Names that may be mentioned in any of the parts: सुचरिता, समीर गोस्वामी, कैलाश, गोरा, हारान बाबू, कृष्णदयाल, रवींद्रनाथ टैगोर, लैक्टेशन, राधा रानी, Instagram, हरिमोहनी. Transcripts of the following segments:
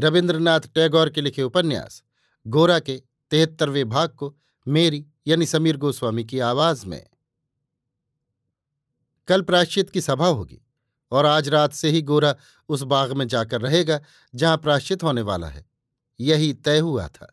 रवींद्रनाथ टैगोर के लिखे उपन्यास गोरा के 73वें भाग को मेरी यानी समीर गोस्वामी की आवाज में। कल प्रायश्चित की सभा होगी और आज रात से ही गोरा उस बाग में जाकर रहेगा जहां प्रायश्चित होने वाला है। यही तय हुआ था।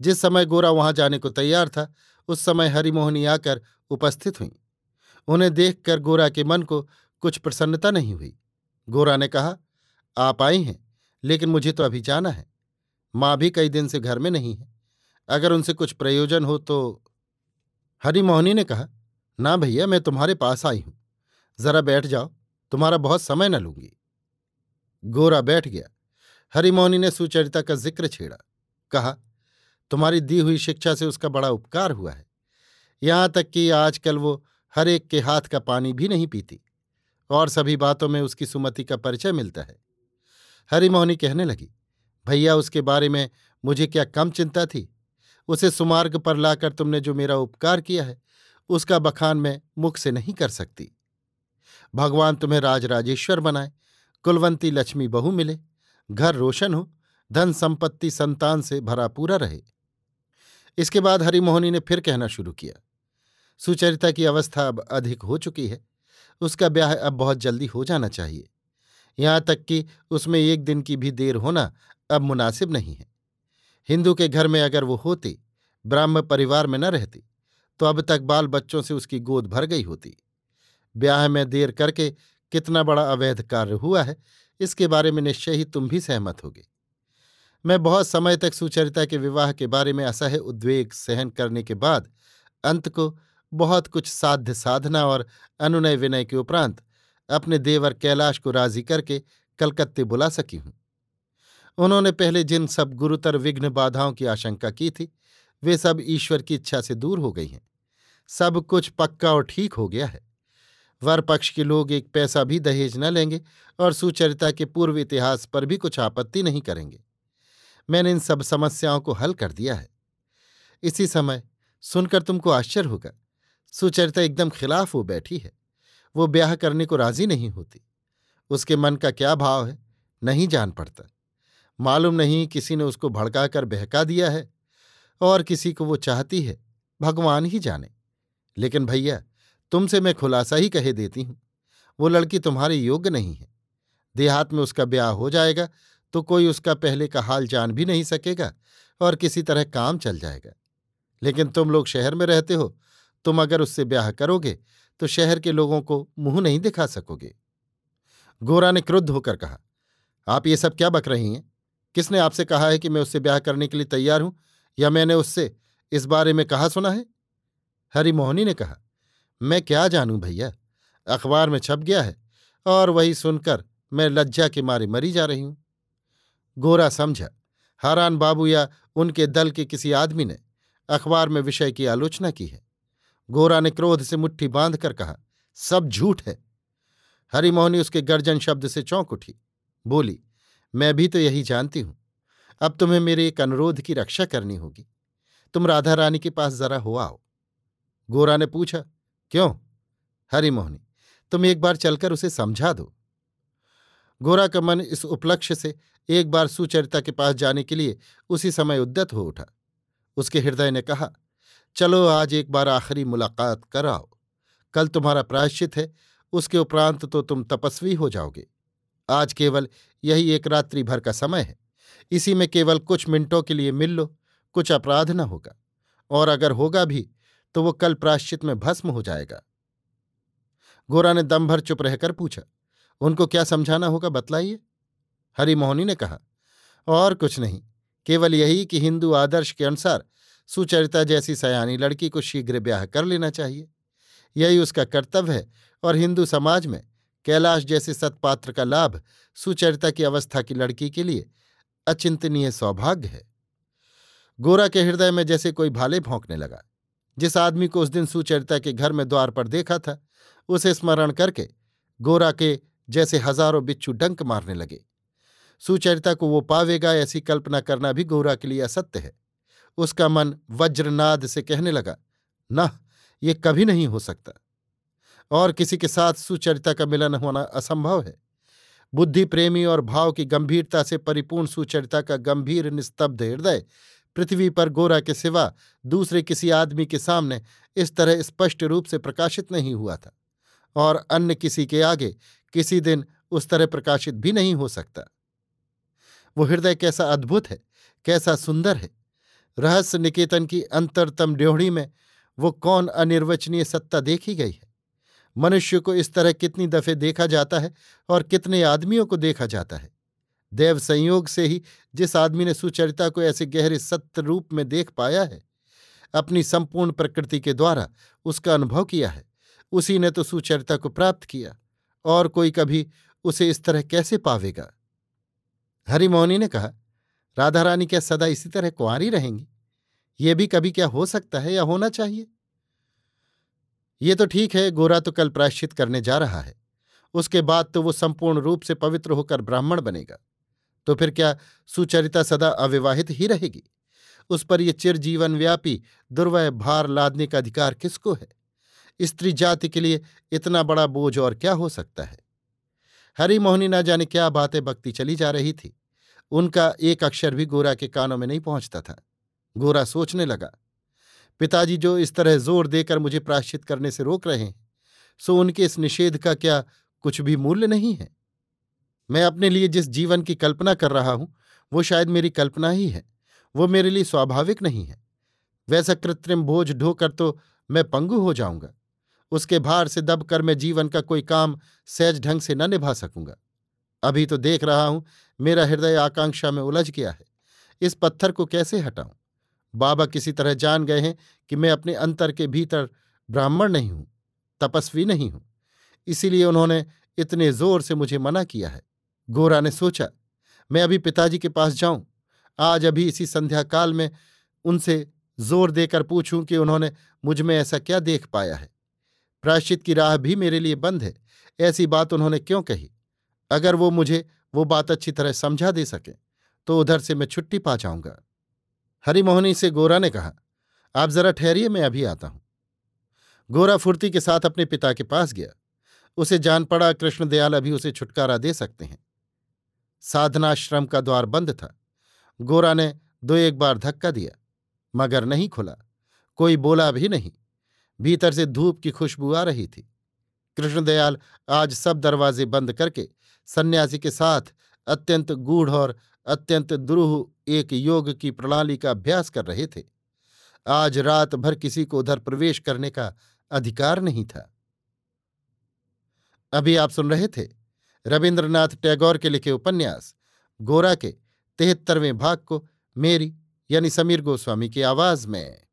जिस समय गोरा वहां जाने को तैयार था, उस समय हरिमोहनी आकर उपस्थित हुई। उन्हें देखकर गोरा के मन को कुछ प्रसन्नता नहीं हुई। गोरा ने कहा, आप आई हैं, लेकिन मुझे तो अभी जाना है। माँ भी कई दिन से घर में नहीं है, अगर उनसे कुछ प्रयोजन हो तो। हरिमोहनी ने कहा, ना भैया, मैं तुम्हारे पास आई हूं, जरा बैठ जाओ, तुम्हारा बहुत समय न लूंगी। गोरा बैठ गया। हरिमोहनी ने सुचरिता का जिक्र छेड़ा। कहा, तुम्हारी दी हुई शिक्षा से उसका बड़ा उपकार हुआ है, यहाँ तक कि आजकल वो हर एक के हाथ का पानी भी नहीं पीती और सभी बातों में उसकी सुमति का परिचय मिलता है। हरिमोहनी कहने लगी, भैया उसके बारे में मुझे क्या कम चिंता थी। उसे सुमार्ग पर लाकर तुमने जो मेरा उपकार किया है, उसका बखान मैं मुख से नहीं कर सकती। भगवान तुम्हें राजराजेश्वर बनाए, कुलवंती लक्ष्मी बहू मिले, घर रोशन हो, धन संपत्ति संतान से भरा पूरा रहे। इसके बाद हरिमोहनी ने फिर कहना शुरू किया, सुचरिता की अवस्था अब अधिक हो चुकी है, उसका ब्याह अब बहुत जल्दी हो जाना चाहिए। यहाँ तक कि उसमें एक दिन की भी देर होना अब मुनासिब नहीं है। हिंदू के घर में अगर वो होती, ब्राह्मण परिवार में न रहती, तो अब तक बाल बच्चों से उसकी गोद भर गई होती। ब्याह में देर करके कितना बड़ा अवैध कार्य हुआ है, इसके बारे में निश्चय ही तुम भी सहमत होगे। मैं बहुत समय तक सुचरिता के विवाह के बारे में असह्य उद्वेग सहन करने के बाद अंत को बहुत कुछ साध्य साधना और अनुनय विनय के उपरांत अपने देवर कैलाश को राजी करके कलकत्ते बुला सकी हूं। उन्होंने पहले जिन सब गुरुतर विघ्न बाधाओं की आशंका की थी, वे सब ईश्वर की इच्छा से दूर हो गई हैं। सब कुछ पक्का और ठीक हो गया है। वर पक्ष के लोग एक पैसा भी दहेज न लेंगे और सुचरिता के पूर्व इतिहास पर भी कुछ आपत्ति नहीं करेंगे। मैंने इन सब समस्याओं को हल कर दिया है। इसी समय सुनकर तुमको आश्चर्य होगा, सुचरिता एकदम खिलाफ हो बैठी है। वो ब्याह करने को राजी नहीं होती। उसके मन का क्या भाव है नहीं जान पड़ता। मालूम नहीं किसी ने उसको भड़का कर बहका दिया है और किसी को वो चाहती है, भगवान ही जाने। लेकिन भैया तुमसे मैं खुलासा ही कहे देती हूँ, वो लड़की तुम्हारे योग्य नहीं है। देहात में उसका ब्याह हो जाएगा तो कोई उसका पहले का हाल जान भी नहीं सकेगा और किसी तरह काम चल जाएगा। लेकिन तुम लोग शहर में रहते हो, तुम अगर उससे ब्याह करोगे तो शहर के लोगों को मुंह नहीं दिखा सकोगे। गोरा ने क्रुद्ध होकर कहा, आप ये सब क्या बक रही हैं? किसने आपसे कहा है कि मैं उससे ब्याह करने के लिए तैयार हूं, या मैंने उससे इस बारे में कहा सुना है? हरिमोहनी ने कहा, मैं क्या जानूं भैया, अखबार में छप गया है और वही सुनकर मैं लज्जा के मारे मरी जा रही हूं। गोरा समझा, हारान बाबू या उनके दल के किसी आदमी ने अखबार में विषय की आलोचना की है। गोरा ने क्रोध से मुट्ठी बांधकर कहा, सब झूठ है। हरिमोहनी उसके गर्जन शब्द से चौंक उठी। बोली, मैं भी तो यही जानती हूं। अब तुम्हें मेरे एक अनुरोध की रक्षा करनी होगी। तुम राधा रानी के पास जरा हो आओ। गोरा ने पूछा, क्यों? हरिमोहनी, तुम एक बार चलकर उसे समझा दो। गोरा का मन इस उपलक्ष्य से एक बार सुचरिता के पास जाने के लिए उसी समय उद्यत हो उठा। उसके हृदय ने कहा, चलो आज एक बार आखिरी मुलाकात कराओ। कल तुम्हारा प्रायश्चित है, उसके उपरांत तो तुम तपस्वी हो जाओगे। आज केवल यही एक रात्रि भर का समय है, इसी में केवल कुछ मिनटों के लिए मिल लो कुछ अपराध न होगा, और अगर होगा भी तो वो कल प्राश्चित में भस्म हो जाएगा। गोरा ने दम भर चुप रहकर पूछा, उनको क्या समझाना होगा बतलाइए। हरिमोहनी ने कहा, और कुछ नहीं, केवल यही कि हिंदू आदर्श के अनुसार सुचरिता जैसी सयानी लड़की को शीघ्र ब्याह कर लेना चाहिए। यही उसका कर्तव्य है, और हिंदू समाज में कैलाश जैसे सत्पात्र का लाभ सुचरिता की अवस्था की लड़की के लिए अचिंतनीय सौभाग्य है। गोरा के हृदय में जैसे कोई भाले भौंकने लगा। जिस आदमी को उस दिन सुचरिता के घर में द्वार पर देखा था, उसे स्मरण करके गोरा के जैसे हजारों बिच्छू डंक मारने लगे। सुचरिता को वो पावेगा ऐसी कल्पना करना भी गोरा के लिए असत्य है। उसका मन वज्रनाद से कहने लगा, ना, ये कभी नहीं हो सकता, और किसी के साथ सुचरिता का मिलन होना असंभव है। बुद्धि प्रेमी और भाव की गंभीरता से परिपूर्ण सुचरिता का गंभीर निस्तब्ध हृदय पृथ्वी पर गोरा के सिवा दूसरे किसी आदमी के सामने इस तरह स्पष्ट रूप से प्रकाशित नहीं हुआ था, और अन्य किसी के आगे किसी दिन उस तरह प्रकाशित भी नहीं हो सकता। वो हृदय कैसा अद्भुत है, कैसा सुंदर है। रहस्य निकेतन की अंतरतम ड्योढ़ी में वो कौन अनिर्वचनीय सत्ता देखी गई है। मनुष्य को इस तरह कितनी दफे देखा जाता है और कितने आदमियों को देखा जाता है। देव संयोग से ही जिस आदमी ने सुचरिता को ऐसे गहरे सत्य रूप में देख पाया है, अपनी संपूर्ण प्रकृति के द्वारा उसका अनुभव किया है, उसी ने तो सुचरिता को प्राप्त किया, और कोई कभी उसे इस तरह कैसे पावेगा। हरिमोहनी ने कहा, राधा रानी क्या सदा इसी तरह कुंवारी रहेंगी? ये भी कभी क्या हो सकता है या होना चाहिए? ये तो ठीक है, गोरा तो कल प्रायश्चित करने जा रहा है, उसके बाद तो वो संपूर्ण रूप से पवित्र होकर ब्राह्मण बनेगा। तो फिर क्या सुचरिता सदा अविवाहित ही रहेगी? उस पर यह चिरजीवन व्यापी दुर्वह भार लादने का अधिकार किसको है? स्त्री जाति के लिए इतना बड़ा बोझ और क्या हो सकता है। हरिमोहनी ना जाने क्या बातें बकती चली जा रही थी, उनका एक अक्षर भी गोरा के कानों में नहीं पहुंचता था। गोरा सोचने लगा, पिताजी जो इस तरह जोर देकर मुझे प्रायश्चित करने से रोक रहे हैं, सो उनके इस निषेध का क्या कुछ भी मूल्य नहीं है? मैं अपने लिए जिस जीवन की कल्पना कर रहा हूं, वो शायद मेरी कल्पना ही है, वो मेरे लिए स्वाभाविक नहीं है। वैसा कृत्रिम बोझ ढोकर तो मैं पंगु हो जाऊंगा। उसके भार से दबकर मैं जीवन का कोई काम सहज ढंग से न निभा सकूंगा। अभी तो देख रहा हूं, मेरा हृदय आकांक्षा में उलझ गया है। इस पत्थर को कैसे हटाऊं? बाबा किसी तरह जान गए हैं कि मैं अपने अंतर के भीतर ब्राह्मण नहीं हूं, तपस्वी नहीं हूं, इसीलिए उन्होंने इतने जोर से मुझे मना किया है। गोरा ने सोचा, मैं अभी पिताजी के पास जाऊं, आज अभी इसी संध्याकाल में उनसे जोर देकर पूछूं कि उन्होंने मुझ में ऐसा क्या देख पाया है। प्रायश्चित की राह भी मेरे लिए बंद है, ऐसी बात उन्होंने क्यों कही? अगर वो मुझे वो बात अच्छी तरह समझा दे सकें तो उधर से मैं छुट्टी पा जाऊंगा। हरिमोहनी से गोरा ने कहा, आप जरा ठहरिए, मैं अभी आता हूं। गोरा फुर्ती के साथ अपने पिता के पास गया। उसे जान पड़ा कृष्णदयाल अभी उसे छुटकारा दे सकते हैं। साधनाश्रम का द्वार बंद था। गोरा ने दो एक बार धक्का दिया, मगर नहीं खुला। कोई बोला भी नहीं। भीतर से धूप की खुशबू आ रही थी। कृष्णदयाल आज सब दरवाजे बंद करके सन्यासी के साथ अत्यंत गूढ़ और अत्यंत दुरूह एक योग की प्रणाली का अभ्यास कर रहे थे। आज रात भर किसी को उधर प्रवेश करने का अधिकार नहीं था। अभी आप सुन रहे थे रवींद्रनाथ टैगोर के लिखे उपन्यास गोरा के 73वें भाग को मेरी यानी समीर गोस्वामी की आवाज में।